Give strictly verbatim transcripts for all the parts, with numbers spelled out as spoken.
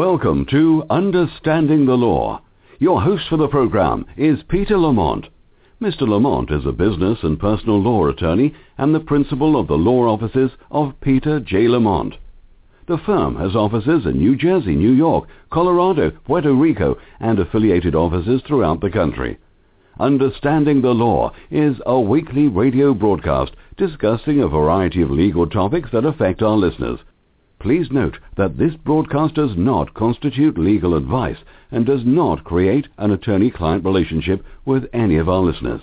Welcome to Understanding the Law. Your host for the program is Peter Lamont. Mister Lamont is a business and personal law attorney and the principal of the law offices of Peter J. Lamont. The firm has offices in New Jersey, New York, Colorado, Puerto Rico, and affiliated offices throughout the country. Understanding the Law is a weekly radio broadcast discussing a variety of legal topics that affect our listeners. Please note that this broadcast does not constitute legal advice and does not create an attorney-client relationship with any of our listeners.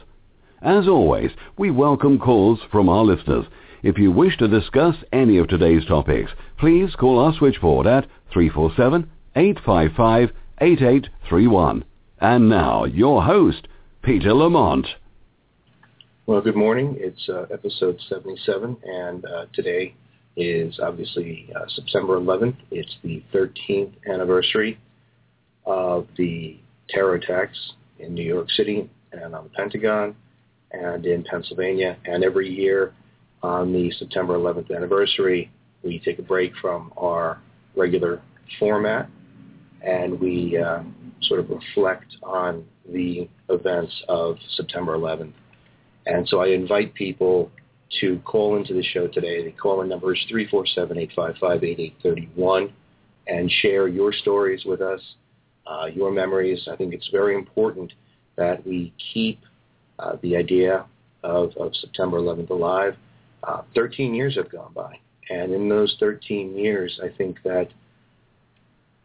As always, we welcome calls from our listeners. If you wish to discuss any of today's topics, please call our switchboard at three four seven, eight five five, eight eight three one. And now, your host, Peter Lamont. Well, good morning. It's uh, episode seventy-seven, and uh, today is obviously uh, September eleventh. It's the thirteenth anniversary of the terror attacks in New York City and on the Pentagon and in Pennsylvania. And every year on the September eleventh anniversary, we take a break from our regular format and we uh, sort of reflect on the events of September eleventh. And so I invite people to call into the show today. The call-in number is three four seven, eight five five, eight eight three one, and share your stories with us, uh, your memories. I think it's very important that we keep uh, the idea of, of September eleventh alive. Uh, thirteen years have gone by, and in those thirteen years, I think that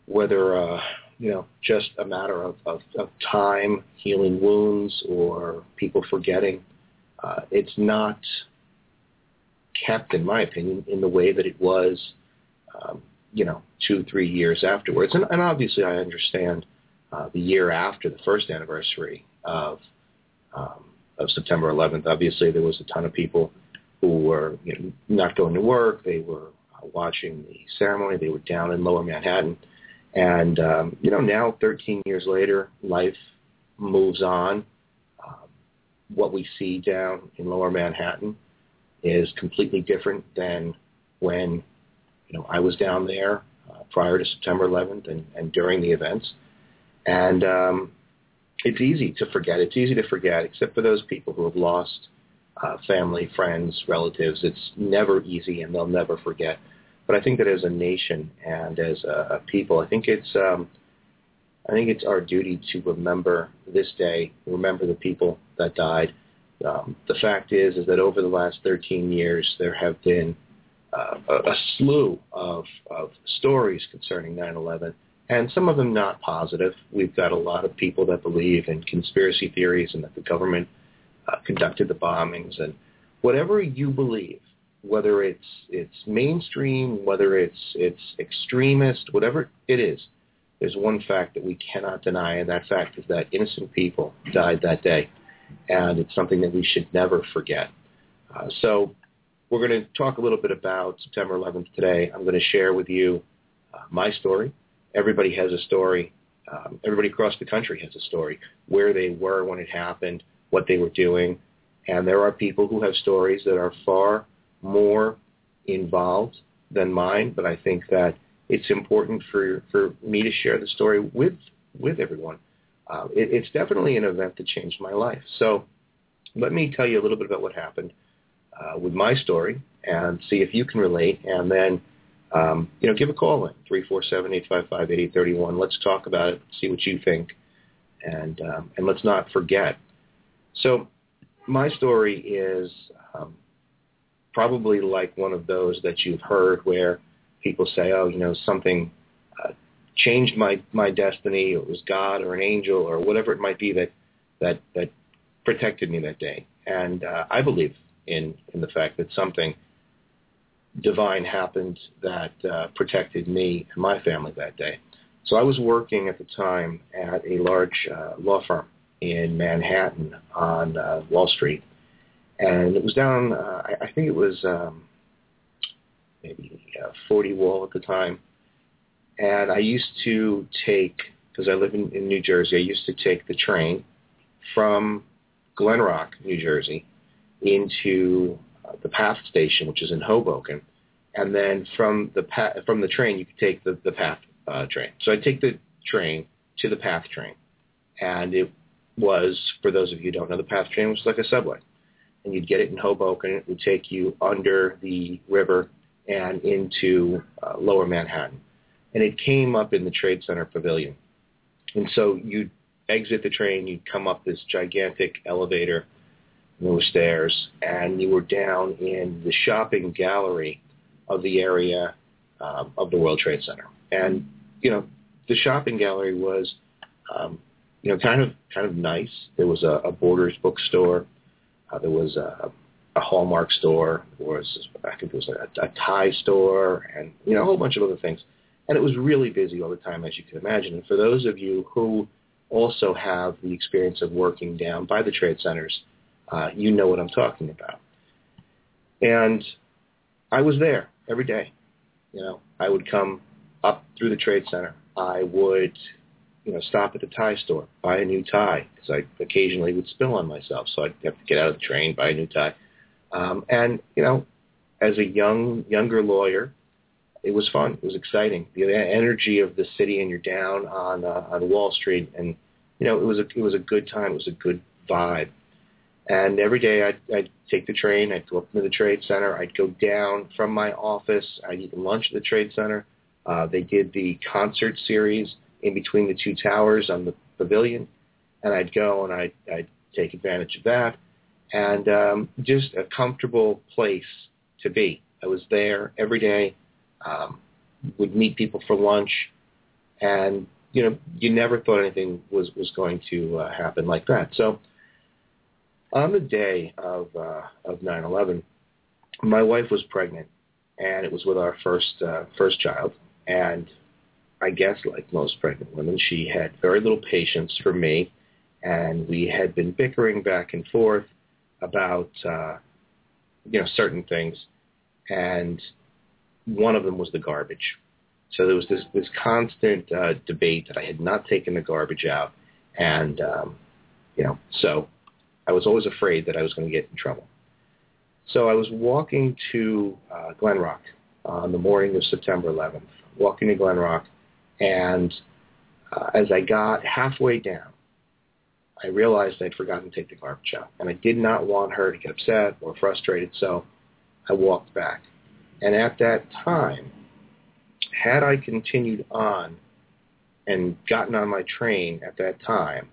whether, uh, you know, just a matter of, of, of time healing wounds or people forgetting, uh, it's not kept, in my opinion, in the way that it was, um, you know, two, three years afterwards. And, and obviously I understand uh, the year after the first anniversary of um, of September eleventh. Obviously there was a ton of people who were, you know, not going to work. They were uh, watching the ceremony. They were down in lower Manhattan. And, um, you know, now thirteen years later, life moves on. Um, what we see down in lower Manhattan is completely different than when, you know, I was down there uh, prior to September eleventh and, and during the events. And um, it's easy to forget. It's easy to forget, except for those people who have lost uh, family, friends, relatives. It's never easy, and they'll never forget. But I think that as a nation and as a, a people, I think it's um, I think it's our duty to remember this day, remember the people that died. Um, the fact is, is that over the last thirteen years, there have been uh, a, a slew of, of stories concerning nine eleven, and some of them not positive. We've got a lot of people that believe in conspiracy theories and that the government uh, conducted the bombings. And whatever you believe, whether it's it's mainstream, whether it's it's extremist, whatever it is, there's one fact that we cannot deny, and that fact is that innocent people died that day. And it's something that we should never forget. Uh, so we're going to talk a little bit about September eleventh today. I'm going to share with you uh, my story. Everybody has a story. Um, everybody across the country has a story, where they were when it happened, what they were doing. And there are people who have stories that are far more involved than mine, but I think that it's important for, for me to share the story with, with everyone. Uh, it, it's definitely an event that changed my life. So let me tell you a little bit about what happened uh, with my story and see if you can relate. And then, um, you know, give a call in, three four seven, eight five five, eight eight three one. Let's talk about it, see what you think, and, um, and let's not forget. So my story is um, probably like one of those that you've heard where people say, oh, you know, something uh, changed my, my destiny, or it was God or an angel or whatever it might be that that, that protected me that day. And uh, I believe in, in the fact that something divine happened that uh, protected me and my family that day. So I was working at the time at a large uh, law firm in Manhattan on uh, Wall Street. And it was down, uh, I, I think it was um, maybe uh, forty Wall at the time. And I used to take, because I live in, in New Jersey, I used to take the train from Glen Rock, New Jersey, into uh, the PATH station, which is in Hoboken. And then from the PATH, from the train, you could take the, the PATH uh, train. So I'd take the train to the PATH train. And it was, for those of you who don't know, the PATH train was like a subway. And you'd get it in Hoboken, and it would take you under the river and into uh, lower Manhattan. And it came up in the Trade Center Pavilion. And so you'd exit the train, you'd come up this gigantic elevator, and there were stairs, and you were down in the shopping gallery of the area um, of the World Trade Center. And, you know, the shopping gallery was, um, you know, kind of kind of nice. There was a, a Borders bookstore. Uh, there was a, a Hallmark store. There was, I think there was a, a tie store and, you know, a whole bunch of other things. And it was really busy all the time, as you can imagine. And for those of you who also have the experience of working down by the trade centers, uh, you know what I'm talking about. And I was there every day. You know, I would come up through the trade center. I would, you know, stop at the tie store, buy a new tie, because I occasionally would spill on myself. So I'd have to get out of the train, buy a new tie. Um, and, you know, as a young, younger lawyer, it was fun. It was exciting. The energy of the city, and you're down on uh, on Wall Street, and you know it was a it was a good time. It was a good vibe. And every day I'd, I'd take the train. I'd go up to the Trade Center. I'd go down from my office. I'd eat lunch at the Trade Center. Uh, they did the concert series in between the two towers on the pavilion, and I'd go and I'd, I'd take advantage of that. And um, just a comfortable place to be. I was there every day. Um, would meet people for lunch, and, you know, you never thought anything was, was going to uh, happen like that. So on the day of uh, of nine eleven, my wife was pregnant, and it was with our first uh, first child, and I guess like most pregnant women, she had very little patience for me, and we had been bickering back and forth about, uh, you know, certain things, and one of them was the garbage. So there was this, this constant uh, debate that I had not taken the garbage out. And, um, you know, so I was always afraid that I was going to get in trouble. So I was walking to uh, Glen Rock on the morning of September eleventh, walking to Glen Rock. And uh, as I got halfway down, I realized I'd forgotten to take the garbage out. And I did not want her to get upset or frustrated. So I walked back. And at that time, had I continued on and gotten on my train at that time,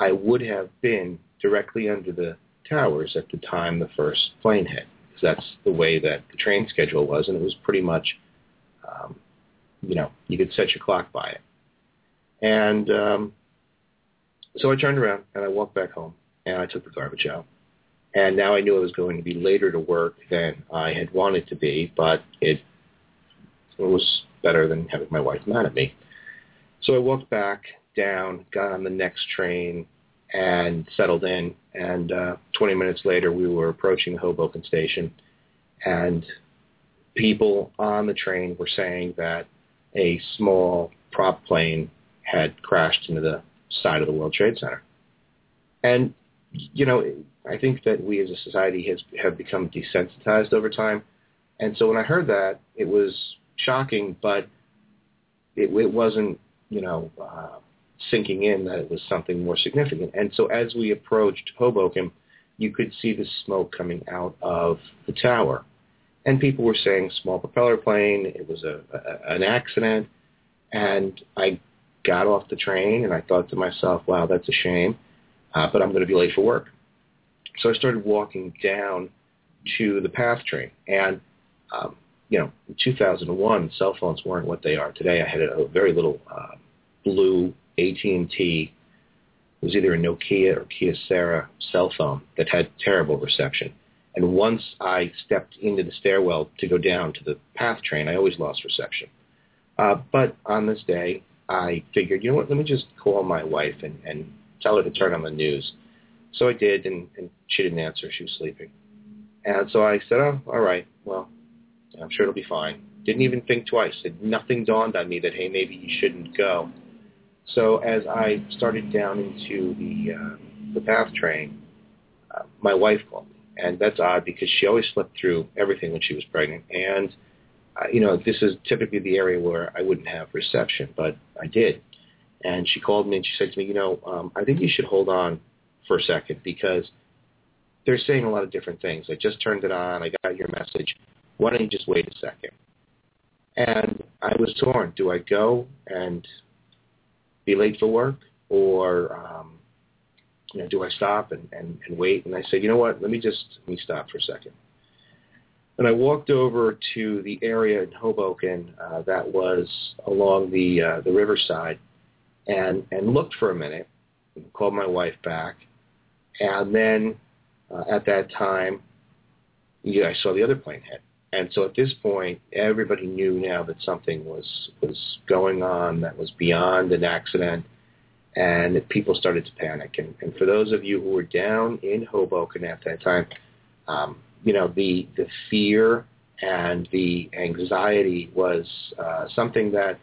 I would have been directly under the towers at the time the first plane hit. Because that's the way that the train schedule was, and it was pretty much, um, you know, you could set your clock by it. And um, so I turned around, and I walked back home, and I took the garbage out. And now I knew I was going to be later to work than I had wanted to be, but it, it was better than having my wife mad at me. So I walked back down, got on the next train, and settled in. And uh, twenty minutes later, we were approaching the Hoboken station, and people on the train were saying that a small prop plane had crashed into the side of the World Trade Center. And, you know, I think that we as a society has have become desensitized over time. And so when I heard that, it was shocking, but it, it wasn't, you know, uh, sinking in that it was something more significant. And so as we approached Hoboken, you could see the smoke coming out of the tower. And people were saying small propeller plane, it was a, a an accident. And I got off the train, and I thought to myself, wow, that's a shame, uh, but I'm going to be late for work. So I started walking down to the PATH train. And, um, you know, in two thousand one, cell phones weren't what they are today. I had a very little uh, blue A T and T. It was either a Nokia or Kyocera cell phone that had terrible reception. And once I stepped into the stairwell to go down to the PATH train, I always lost reception. Uh, but on this day, I figured, you know what, let me just call my wife and, and tell her to turn on the news. So I did, and, and she didn't answer. She was sleeping. And so I said, oh, all right, well, I'm sure it'll be fine. Didn't even think twice. It, nothing dawned on me that, hey, maybe you shouldn't go. So as I started down into the uh, the PATH train, uh, my wife called me. And that's odd because she always slept through everything when she was pregnant. And you know, this is typically the area where I wouldn't have reception, but I did. And she called me and she said to me, you know, um, I think you should hold on for a second because they're saying a lot of different things. I just turned it on. I got your message. Why don't you just wait a second? And I was torn. Do I go and be late for work or, um, you know, do I stop and, and, and wait? And I said, you know what, let me just let me stop for a second. And I walked over to the area in Hoboken uh, that was along the uh, the riverside and, and looked for a minute, and called my wife back. And then uh, at that time, yeah, I saw the other plane hit. And so at this point, everybody knew now that something was, was going on that was beyond an accident, and people started to panic. And, and for those of you who were down in Hoboken at that time, um, you know, the, the fear and the anxiety was uh, something that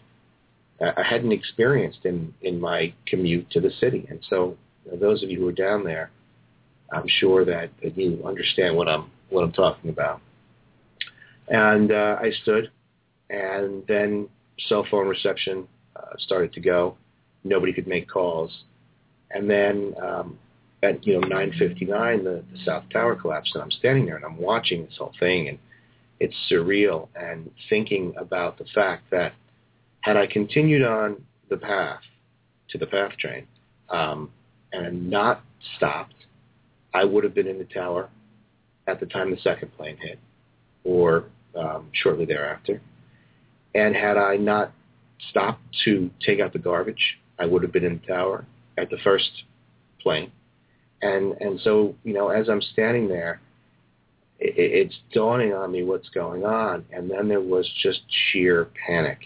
I hadn't experienced in, in my commute to the city. And so those of you who were down there, I'm sure that you understand what I'm, what I'm talking about. And uh, I stood, and then cell phone reception uh, started to go. Nobody could make calls. And then um, at, you know, nine fifty-nine, the, the South Tower collapsed, and I'm standing there, and I'm watching this whole thing, and it's surreal, and thinking about the fact that had I continued on the path to the PATH train um, and not stopped, I would have been in the tower at the time the second plane hit, or um, shortly thereafter. And had I not stopped to take out the garbage, I would have been in the tower at the first plane. And and so, you know, as I'm standing there, it, it's dawning on me what's going on. And then there was just sheer panic.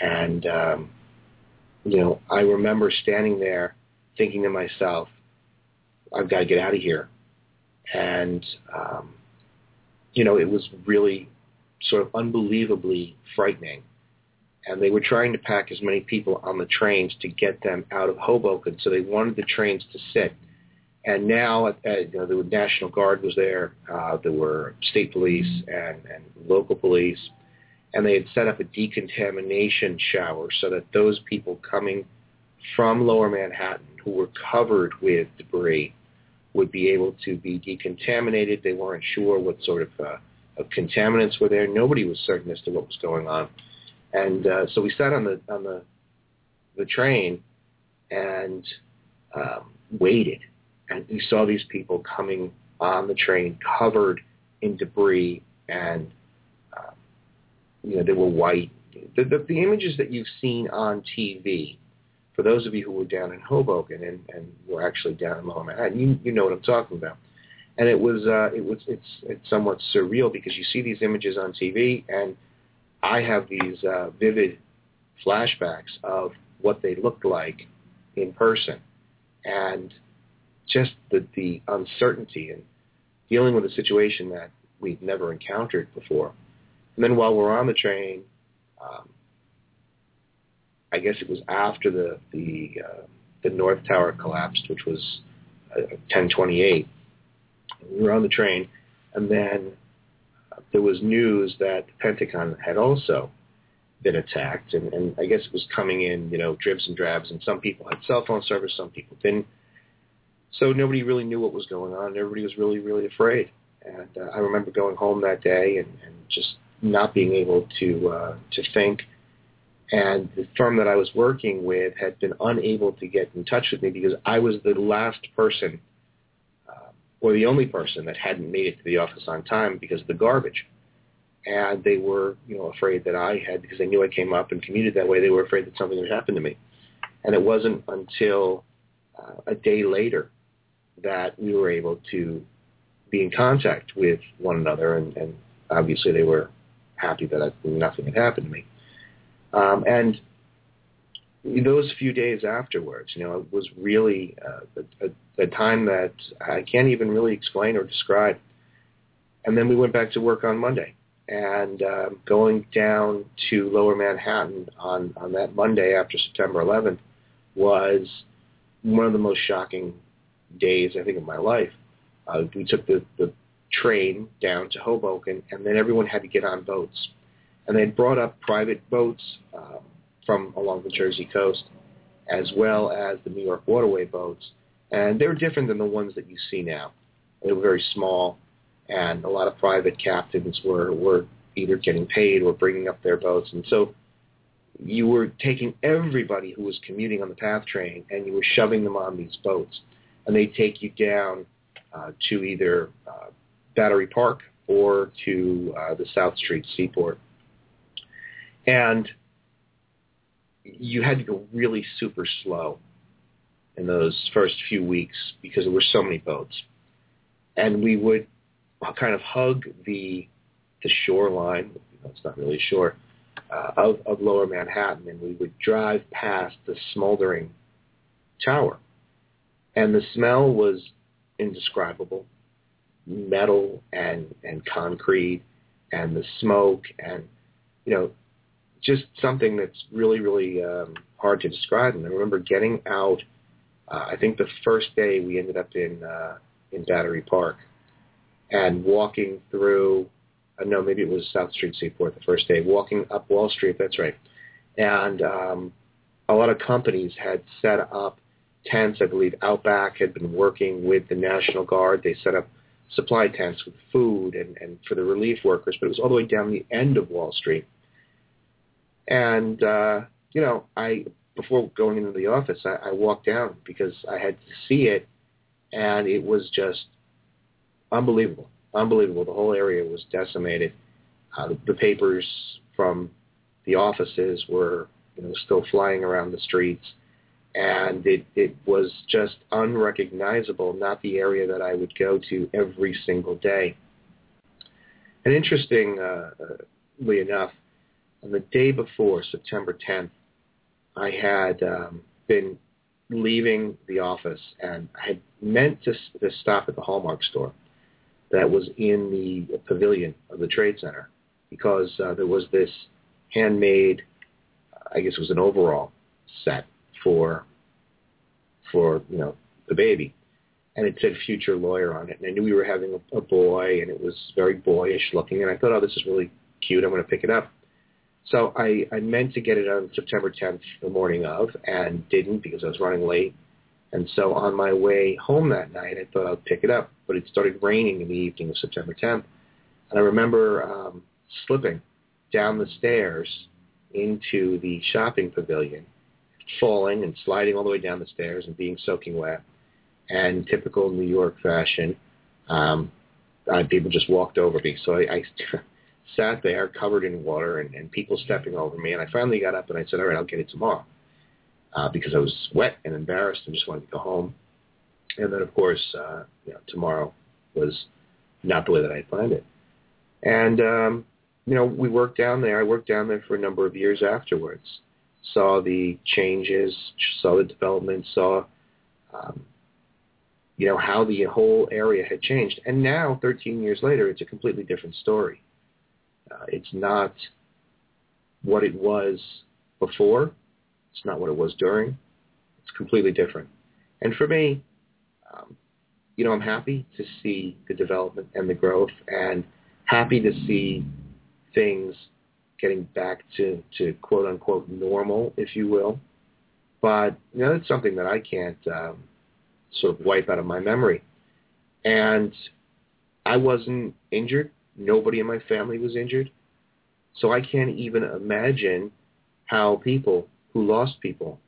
And, um, you know, I remember standing there thinking to myself, I've got to get out of here. And, um, you know, it was really sort of unbelievably frightening. And they were trying to pack as many people on the trains to get them out of Hoboken, so they wanted the trains to sit. And now uh, you know, the National Guard was there. Uh, there were state police and, and local police. And they had set up a decontamination shower so that those people coming from Lower Manhattan who were covered with debris would be able to be decontaminated. They weren't sure what sort of, uh, of contaminants were there. Nobody was certain as to what was going on. And uh, so we sat on the on the the train and um, waited. And we saw these people coming on the train covered in debris, and um, you know, they were white. The, the, the images that you've seen on T V, for those of you who were down in Hoboken and, and were actually down in Lower Manhattan, you, you know what I'm talking about. And it was uh, it was it's it's somewhat surreal because you see these images on T V, and I have these uh, vivid flashbacks of what they looked like in person, and just the, the uncertainty and dealing with a situation that we've never encountered before. And then while we're on the train, um, I guess it was after the the, uh, the North Tower collapsed, which was uh, ten twenty-eight, we were on the train, and then there was news that the Pentagon had also been attacked, and, and I guess it was coming in, you know, dribs and drabs, and some people had cell phone service, some people didn't. So nobody really knew what was going on. Everybody was really, really afraid. And uh, I remember going home that day and, and just not being able to uh, to think. And the firm that I was working with had been unable to get in touch with me because I was the last person or the only person that hadn't made it to the office on time because of the garbage. And they were, you know, afraid that I had, because they knew I came up and commuted that way, they were afraid that something would happen to me. And it wasn't until uh, a day later that we were able to be in contact with one another, and, and obviously they were happy that I, nothing had happened to me. Um, and those few days afterwards, you know, it was really uh, a, a time that I can't even really explain or describe. And then we went back to work on Monday. And uh, going down to Lower Manhattan on, on that Monday after September eleventh was one of the most shocking days, I think, of my life. Uh, we took the, the train down to Hoboken, and then everyone had to get on boats. And they brought up private boats um, from along the Jersey coast, as well as the New York waterway boats. And they were different than the ones that you see now. They were very small, and a lot of private captains were, were either getting paid or bringing up their boats. And so you were taking everybody who was commuting on the PATH train, and you were shoving them on these boats. And they'd take you down uh, to either uh, Battery Park or to uh, the South Street Seaport. And you had to go really super slow in those first few weeks because there were so many boats. And we would kind of hug the the shoreline, it's not really shore, uh, of, of lower Manhattan, and we would drive past the smoldering tower. And the smell was indescribable, metal and, and concrete and the smoke and, you know, just something that's really, really um, hard to describe. And I remember getting out, uh, I think the first day we ended up in uh, in Battery Park and walking through, uh, no, maybe it was South Street Seaport the first day, walking up Wall Street, that's right. And um, a lot of companies had set up tents. I believe Outback had been working with the National Guard. They set up supply tents with food and, and for the relief workers, but it was all the way down the end of Wall Street. And, uh, you know, I before going into the office, I, I walked down because I had to see it, and it was just unbelievable, unbelievable. The whole area was decimated. Uh, the papers from the offices were, you know, still flying around the streets, and it, it was just unrecognizable, not the area that I would go to every single day. And interestingly uh, enough, on the day before, September tenth, I had um, been leaving the office, and I had meant to, to stop at the Hallmark store that was in the pavilion of the Trade Center because uh, there was this handmade, I guess it was an overall set for, for you know, the baby. And it said future lawyer on it. And I knew we were having a, a boy, and it was very boyish looking. And I thought, oh, this is really cute. I'm going to pick it up. So I, I meant to get it on September tenth, the morning of, and didn't because I was running late. And so on my way home that night, I thought I'd pick it up. But it started raining in the evening of September tenth. And I remember um, slipping down the stairs into the shopping pavilion, falling and sliding all the way down the stairs and being soaking wet. And typical New York fashion, um, uh, people just walked over me. So I... I sat there covered in water and, and people stepping over me. And I finally got up and I said, all right, I'll get it tomorrow uh, because I was wet and embarrassed and just wanted to go home. And then, of course, uh, you know, tomorrow was not the way that I had planned it. And, um, you know, we worked down there. I worked down there for a number of years afterwards, saw the changes, saw the development, saw, um, you know, how the whole area had changed. And now, thirteen years later, it's a completely different story. Uh, it's not what it was before. It's not what it was during. It's completely different. And for me, um, you know, I'm happy to see the development and the growth and happy to see things getting back to, to quote-unquote normal, if you will. But, you know, it's something that I can't um, sort of wipe out of my memory. And I wasn't injured. Nobody in my family was injured. So I can't even imagine how people who lost people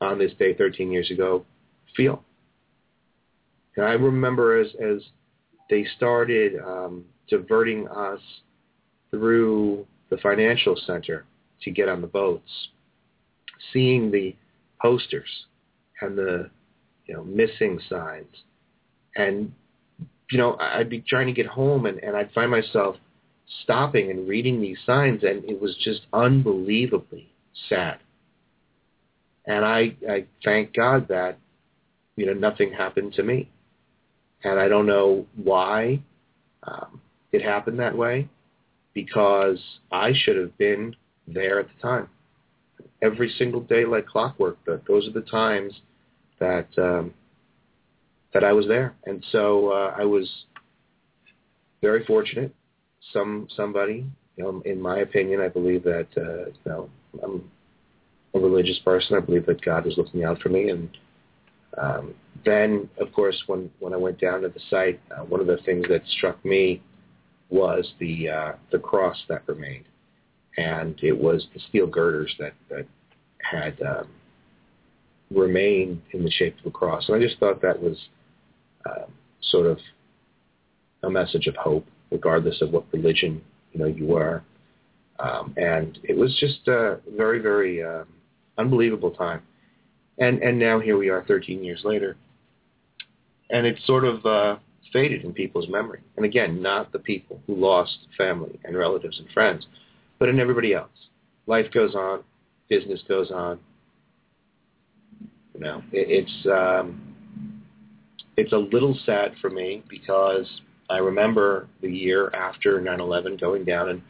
on this day thirteen years ago feel. And I remember as, as they started um, diverting us through the financial center to get on the boats, seeing the posters and the, you know, missing signs and, you know, I'd be trying to get home, and, and I'd find myself stopping and reading these signs, and it was just unbelievably sad. And I, I thank God that, you know, nothing happened to me. And I don't know why um, it happened that way, because I should have been there at the time. Every single day like clockwork, but those are the times that... Um, that I was there. And so uh, I was very fortunate. Some somebody you know, in my opinion, I believe that, uh, you know, I'm a religious person. I believe that God is looking out for me. And um, then, of course, when, when I went down to the site, uh, one of the things that struck me was the uh, the cross that remained. And it was the steel girders that, that had um, remained in the shape of a cross. And I just thought that was uh, sort of a message of hope, regardless of what religion, you know, you were. Um, and it was just a very, very um, unbelievable time. And and now here we are thirteen years later. And it's sort of uh, faded in people's memory. And again, not the people who lost family and relatives and friends, but in everybody else. Life goes on. Business goes on. You know, it, it's, um, it's a little sad for me because I remember the year after nine eleven going down and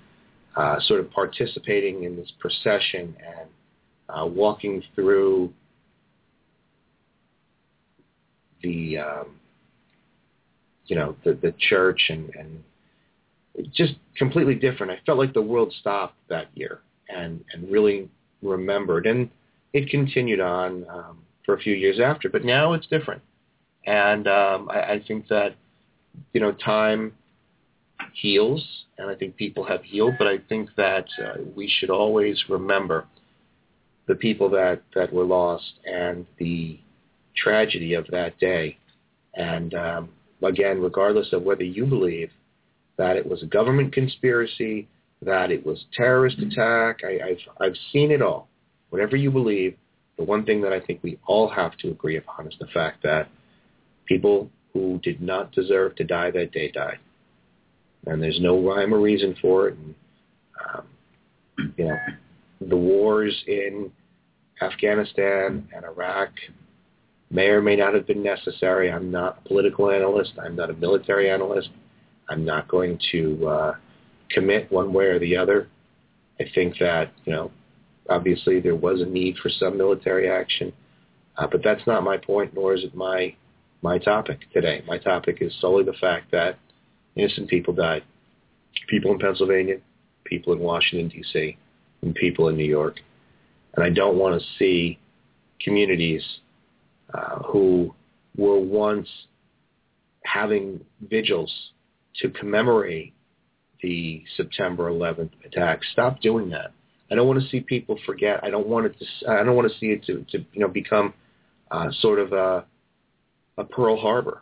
uh, sort of participating in this procession and uh, walking through the, um, you know, the, the church and, and just completely different. I felt like the world stopped that year and, and really remembered. And it continued on um, for a few years after, but now it's different. And um, I, I think that, you know, time heals, and I think people have healed, but I think that uh, we should always remember the people that, that were lost and the tragedy of that day. And um, again, regardless of whether you believe that it was a government conspiracy, that it was a terrorist attack, I, I've, I've seen it all. Whatever you believe, the one thing that I think we all have to agree upon is the fact that people who did not deserve to die that day died. And there's no rhyme or reason for it. And, um, you know, the wars in Afghanistan and Iraq may or may not have been necessary. I'm not a political analyst. I'm not a military analyst. I'm not going to uh, commit one way or the other. I think that, you know, obviously there was a need for some military action, uh, but that's not my point, nor is it my My topic today. My topic is solely the fact that innocent people died. People in Pennsylvania, people in Washington, D C, and people in New York. And I don't want to see communities uh, who were once having vigils to commemorate the September eleventh attack stop doing that. I don't want to see people forget. I don't want it to. I don't want to see it to, to you know become uh, sort of a A Pearl Harbor,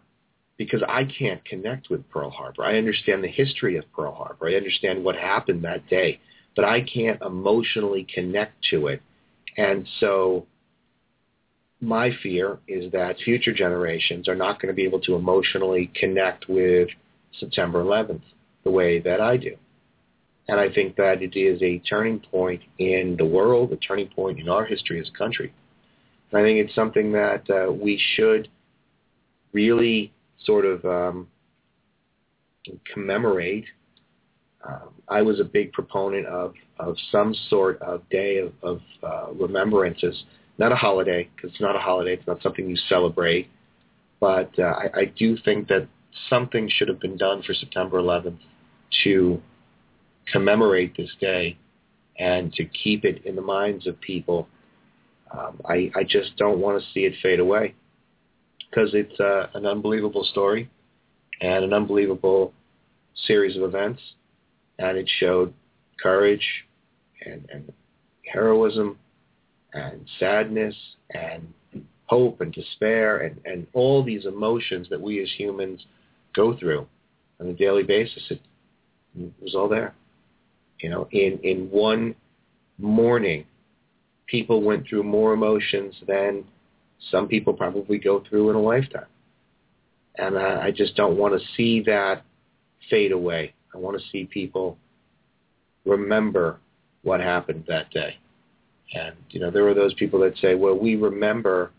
because I can't connect with Pearl Harbor. I understand the history of Pearl Harbor. I understand what happened that day, but I can't emotionally connect to it. And so my fear is that future generations are not going to be able to emotionally connect with September eleventh the way that I do. And I think that it is a turning point in the world, a turning point in our history as a country. And I think it's something that uh, we should really sort of um, commemorate. Um, I was a big proponent of, of some sort of day of, of uh, remembrances, not a holiday, because it's not a holiday, it's not something you celebrate, but uh, I, I do think that something should have been done for September eleventh to commemorate this day and to keep it in the minds of people. Um, I, I just don't want to see it fade away, because it's uh, an unbelievable story and an unbelievable series of events, and it showed courage and, and heroism and sadness and hope and despair and, and all these emotions that we as humans go through on a daily basis. It, it was all there. You know, in, in one morning, people went through more emotions than some people probably go through in a lifetime. And uh, I just don't want to see that fade away. I want to see people remember what happened that day. And, you know, there are those people that say, well, we remember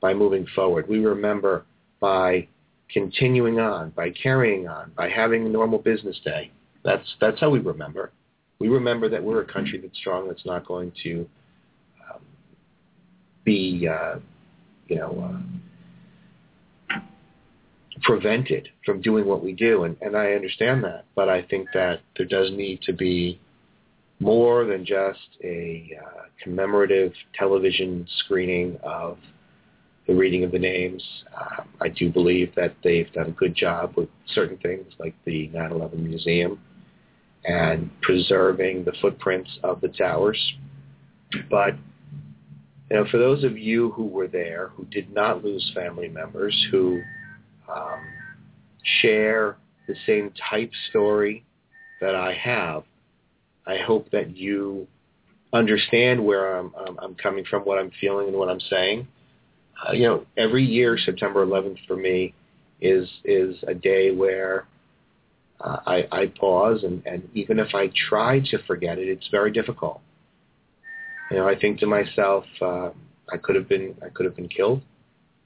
by moving forward. We remember by continuing on, by carrying on, by having a normal business day. That's, that's how we remember. We remember that we're a country that's strong, that's not going to um, be... Uh, you know, uh, prevented from doing what we do. And, and I understand that, but I think that there does need to be more than just a uh, commemorative television screening of the reading of the names. Um, I do believe that they've done a good job with certain things like the nine eleven Museum and preserving the footprints of the towers. But you know, for those of you who were there, who did not lose family members, who um, share the same type story that I have, I hope that you understand where I'm, um, I'm coming from, what I'm feeling, and what I'm saying. Uh, you know, every year, September eleventh for me is is a day where uh, I, I pause, and, and even if I try to forget it, it's very difficult. You know, I think to myself, uh, I could have been I could have been killed.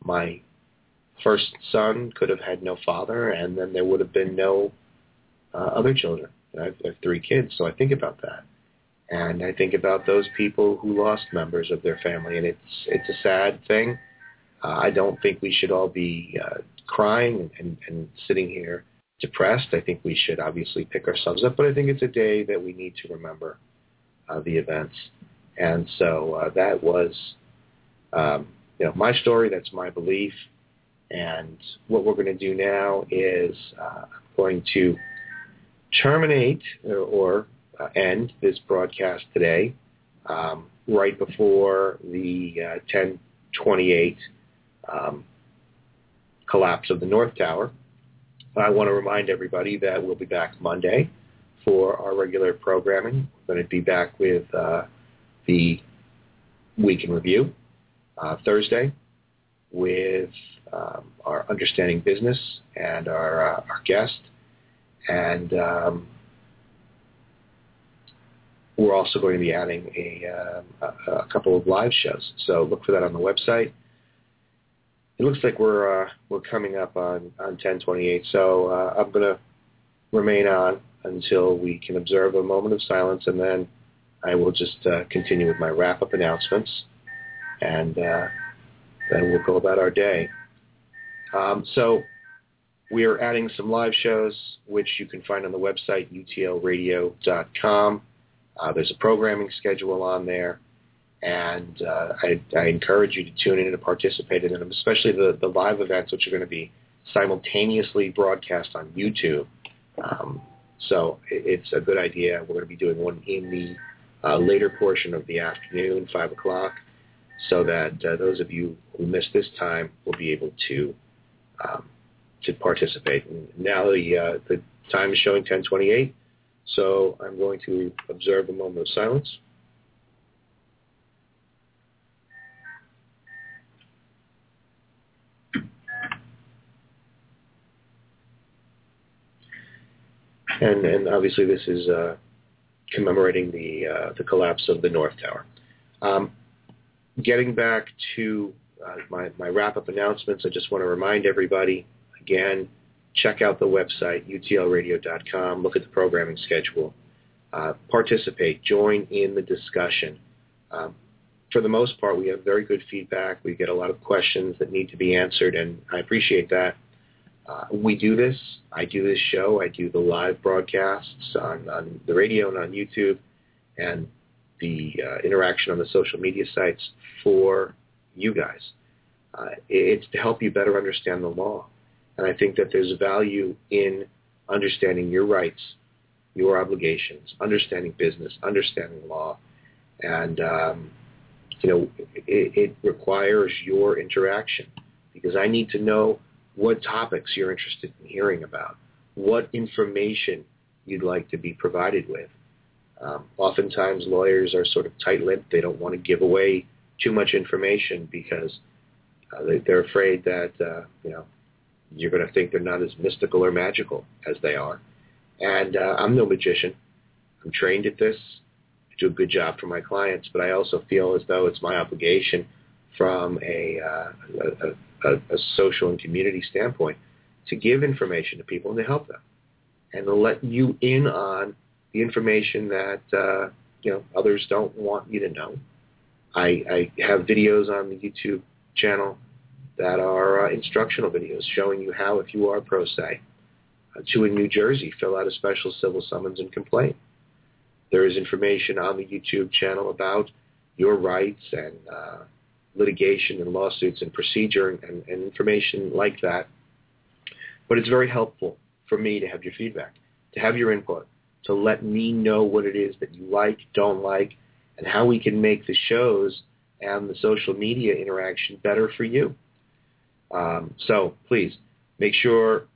My first son could have had no father, and then there would have been no uh, other children. I have, I have three kids, so I think about that, and I think about those people who lost members of their family, and it's it's a sad thing. Uh, I don't think we should all be uh, crying and, and sitting here depressed. I think we should obviously pick ourselves up, but I think it's a day that we need to remember uh, the events. And so uh, that was, um, you know, my story. That's my belief. And what we're going to do now is uh, I'm going to terminate or, or uh, end this broadcast today, um, right before the uh, ten twenty-eight um, collapse of the North Tower. I want to remind everybody that we'll be back Monday for our regular programming. We're going to be back with uh, the Week in Review uh, Thursday with um, our Understanding Business and our uh, our guest. And um, we're also going to be adding a, uh, a couple of live shows. So look for that on the website. It looks like we're uh, we're coming up on, on ten twenty-eight, so uh, I'm going to remain on until we can observe a moment of silence, and then I will just uh, continue with my wrap-up announcements, and uh, then we'll go about our day. Um, so... We are adding some live shows, which you can find on the website, U T L radio dot com. Uh, there's a programming schedule on there, and uh, I, I encourage you to tune in and participate in them, especially the, the live events, which are going to be simultaneously broadcast on YouTube. Um, so it, it's a good idea. We're going to be doing one in the uh, later portion of the afternoon, five o'clock, so that uh, those of you who missed this time will be able to um, to participate. And now the, uh, the time is showing ten twenty-eight, so I'm going to observe a moment of silence. And, and obviously this is uh, commemorating the, uh, the collapse of the North Tower. Um, getting back to uh, my, my wrap-up announcements, I just want to remind everybody, again, check out the website, U T L radio dot com. Look at the programming schedule. Uh, participate. Join in the discussion. Um, for the most part, we have very good feedback. We get a lot of questions that need to be answered, and I appreciate that. Uh, we do this. I do this show. I do the live broadcasts on, on the radio and on YouTube, and the uh, interaction on the social media sites for you guys. Uh, it's to help you better understand the law. And I think that there's value in understanding your rights, your obligations, understanding business, understanding law. And, um, you know, it, it requires your interaction, because I need to know what topics you're interested in hearing about, what information you'd like to be provided with. Um, oftentimes lawyers are sort of tight-lipped. They don't want to give away too much information because uh, they, they're afraid that, uh, you know, you're going to think they're not as mystical or magical as they are. And uh, I'm no magician. I'm trained at this. I do a good job for my clients, but I also feel as though it's my obligation from a, uh, a, a, a social and community standpoint to give information to people and to help them and to let you in on the information that uh, you know others don't want you to know. I, I have videos on the YouTube channel that are uh, instructional videos showing you how, if you are pro se, uh, to in New Jersey, fill out a special civil summons and complaint. There is information on the YouTube channel about your rights and uh, litigation and lawsuits and procedure and, and, and information like that. But it's very helpful for me to have your feedback, to have your input, to let me know what it is that you like, don't like, and how we can make the shows and the social media interaction better for you. Um, so please make sure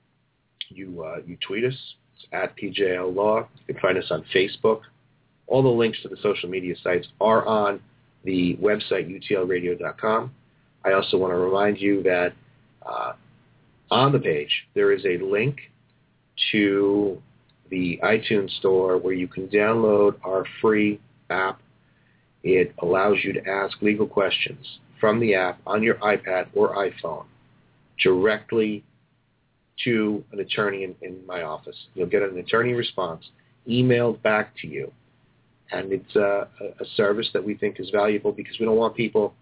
you uh, you tweet us. It's at P J L Law. You can find us on Facebook. All the links to the social media sites are on the website, U T L radio dot com. I also want to remind you that uh, on the page, there is a link to the iTunes store where you can download our free app. It allows you to ask legal questions from the app on your iPad or iPhone directly to an attorney in, in my office. You'll get an attorney response emailed back to you. And it's a, a service that we think is valuable because we don't want people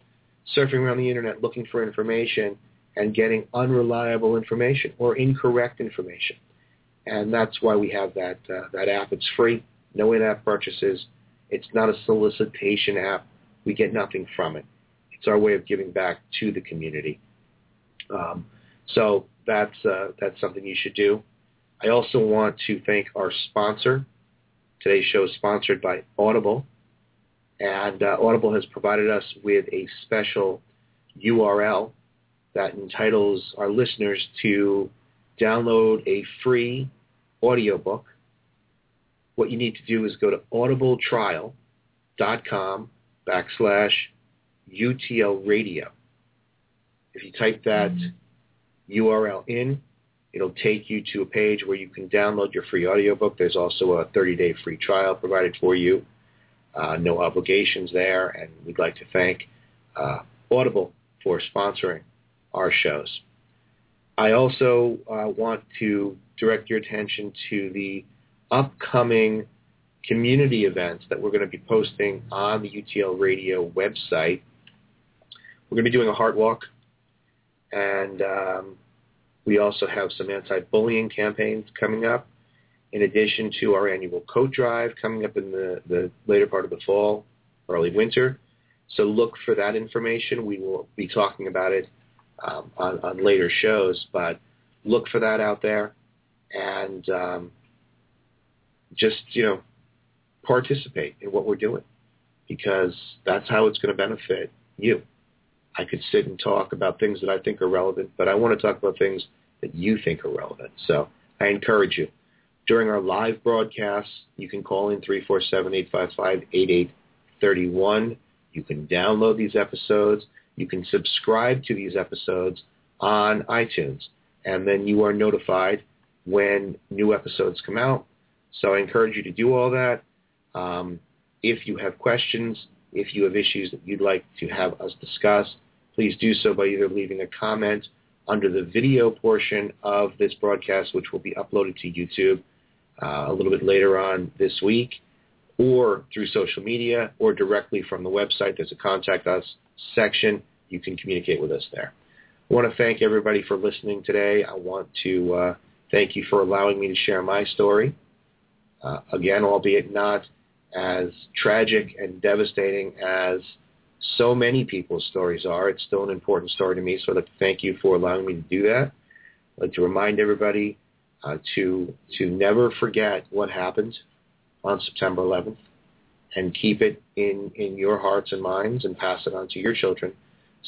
surfing around the Internet looking for information and getting unreliable information or incorrect information. And that's why we have that uh, that app. It's free, no in-app purchases. It's not a solicitation app. We get nothing from it. It's our way of giving back to the community. Um, so that's uh, that's something you should do. I also want to thank our sponsor. Today's show is sponsored by Audible, and uh, Audible has provided us with a special U R L that entitles our listeners to download a free audiobook. What you need to do is go to audible trial dot com backslash U T L radio. If you type that mm-hmm. U R L in, it'll take you to a page where you can download your free audiobook. There's also a thirty-day free trial provided for you. Uh, no obligations there, and we'd like to thank uh, Audible for sponsoring our shows. I also uh, want to direct your attention to the upcoming community events that we're going to be posting on the U T L Radio website. We're going to be doing a heart walk, and um, we also have some anti-bullying campaigns coming up, in addition to our annual coat drive coming up in the, the later part of the fall, early winter. So look for that information. We will be talking about it um, on, on later shows, but look for that out there. And um, just, you know, participate in what we're doing, because that's how it's going to benefit you. I could sit and talk about things that I think are relevant, but I want to talk about things that you think are relevant. So I encourage you. During our live broadcasts, you can call in three four seven, eight five five, eight eight three one. You can download these episodes. You can subscribe to these episodes on iTunes, and then you are notified when new episodes come out. So I encourage you to do all that. Um, if you have questions, if you have issues that you'd like to have us discuss, please do so by either leaving a comment under the video portion of this broadcast, which will be uploaded to YouTube uh, a little bit later on this week, or through social media, or directly from the website. There's a Contact Us section. You can communicate with us there. I want to thank everybody for listening today. I want to uh, thank you for allowing me to share my story. Uh, again, albeit not as tragic and devastating as so many people's stories are, it's still an important story to me, so I'd like to thank you for allowing me to do that. I'd like to remind everybody uh, to to never forget what happened on September eleventh, and keep it in, in your hearts and minds and pass it on to your children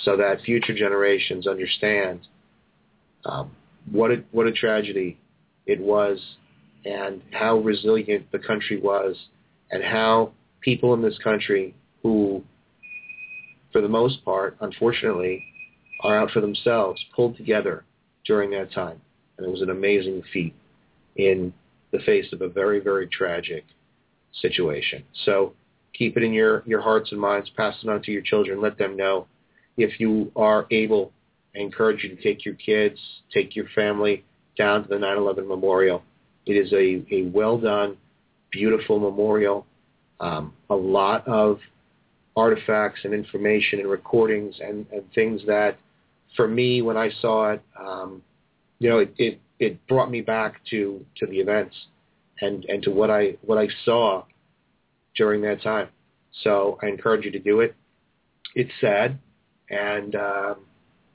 so that future generations understand um, what a, what a tragedy it was, and how resilient the country was, and how people in this country who, for the most part, unfortunately, are out for themselves, pulled together during that time. And it was an amazing feat in the face of a very, very tragic situation. So keep it in your, your hearts and minds. Pass it on to your children. Let them know. If you are able, I encourage you to take your kids, take your family down to the nine eleven Memorial. It is a, a well-done, beautiful memorial, um, a lot of artifacts and information and recordings and, and things that, for me, when I saw it, um, you know, it, it, it brought me back to, to the events and, and to what I what I saw during that time. So I encourage you to do it. It's sad, and um,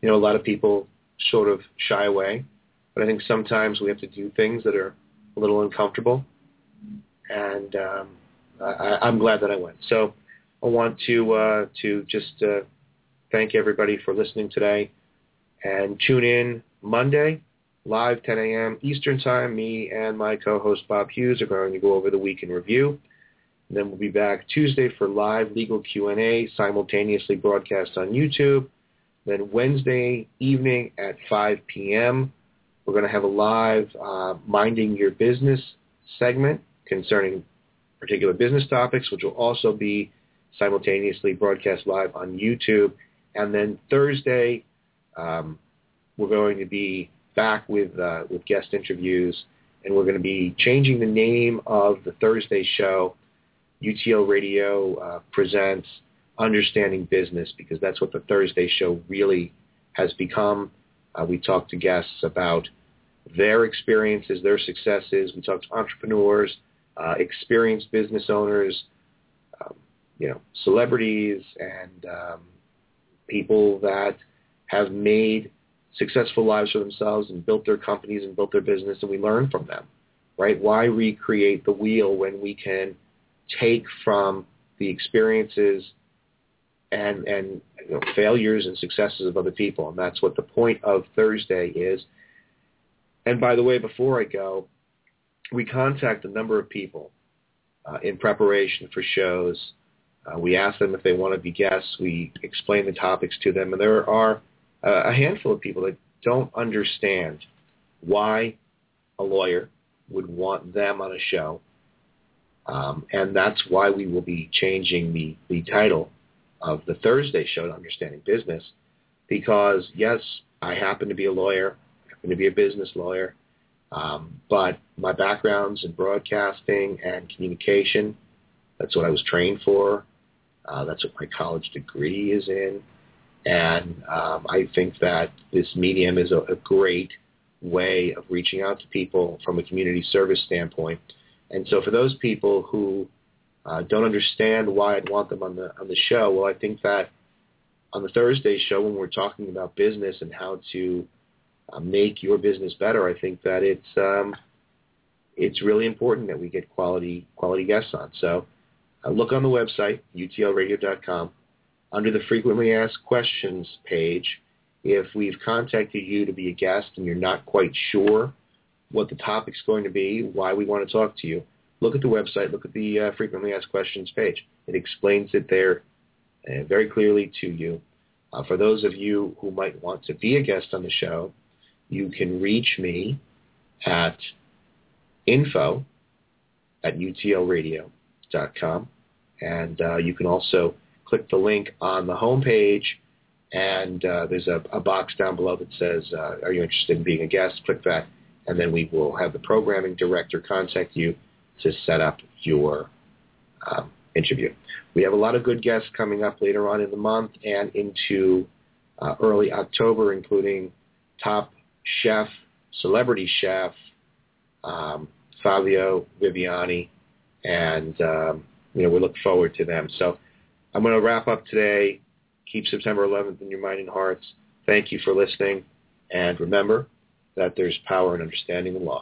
you know, a lot of people sort of shy away, but I think sometimes we have to do things that are a little uncomfortable, and um, I, I'm glad that I went. So I want to uh, to just uh, thank everybody for listening today, and tune in Monday, live ten a.m. Eastern Time. Me and my co-host Bob Hughes are going to go over the week in review. And then we'll be back Tuesday for live legal Q and A, simultaneously broadcast on YouTube. Then Wednesday evening at five p.m., we're going to have a live uh, Minding Your Business segment concerning particular business topics, which will also be simultaneously broadcast live on YouTube. And then Thursday, um, we're going to be back with uh, with guest interviews, and we're going to be changing the name of the Thursday show. U T L Radio uh, presents Understanding Business, because that's what the Thursday show really has become. Uh, we talk to guests about their experiences, their successes. We talk to entrepreneurs, uh, experienced business owners, um, you know, celebrities, and um, people that have made successful lives for themselves and built their companies and built their business, and we learn from them, right? Why recreate the wheel when we can take from the experiences and, and you know, failures and successes of other people? And that's what the point of Thursday is. And by the way, before I go, we contact a number of people uh, in preparation for shows. Uh, we ask them if they want to be guests. We explain the topics to them. And there are uh, a handful of people that don't understand why a lawyer would want them on a show. Um, and that's why we will be changing the, the title of the Thursday show to Understanding Business, because, yes, I happen to be a lawyer. I happen to be a business lawyer. Um, but my background's in broadcasting and communication. That's what I was trained for. Uh, that's what my college degree is in. And um, I think that this medium is a, a great way of reaching out to people from a community service standpoint. And so for those people who uh, don't understand why I'd want them on the on the show, well, I think that on the Thursday show, when we're talking about business and how to uh, make your business better, I think that it's um, it's really important that we get quality quality guests on. So uh, look on the website, U T L radio dot com, under the Frequently Asked Questions page. If we've contacted you to be a guest and you're not quite sure what the topic's going to be, why we want to talk to you, look at the website, look at the uh, Frequently Asked Questions page. It explains it there uh, very clearly to you. Uh, for those of you who might want to be a guest on the show, you can reach me at info at U T L radio dot com. And uh, you can also click the link on the homepage, and uh, there's a, a box down below that says, uh, are you interested in being a guest? Click that. And then we will have the programming director contact you to set up your um, interview. We have a lot of good guests coming up later on in the month and into uh, early October, including top chef, celebrity chef, um, Fabio Viviani, and um, you know, we look forward to them. So I'm going to wrap up today. Keep September eleventh in your mind and hearts. Thank you for listening, and remember that there's power in understanding the law.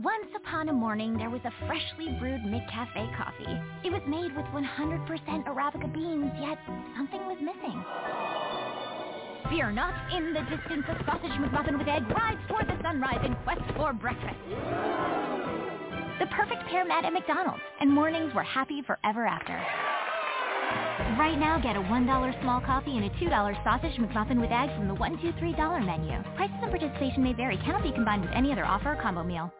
Once upon a morning, there was a freshly brewed McCafe coffee. It was made with one hundred percent Arabica beans, yet something was missing. Fear not, in the distance, a sausage McMuffin with egg rides toward the sunrise in quest for breakfast. The perfect pair met at McDonald's, and mornings were happy forever after. Right now, get a one dollar small coffee and a two dollar sausage McMuffin with egg from the one dollar, two dollars, three dollars menu. Prices and participation may vary. Cannot be combined with any other offer or combo meal.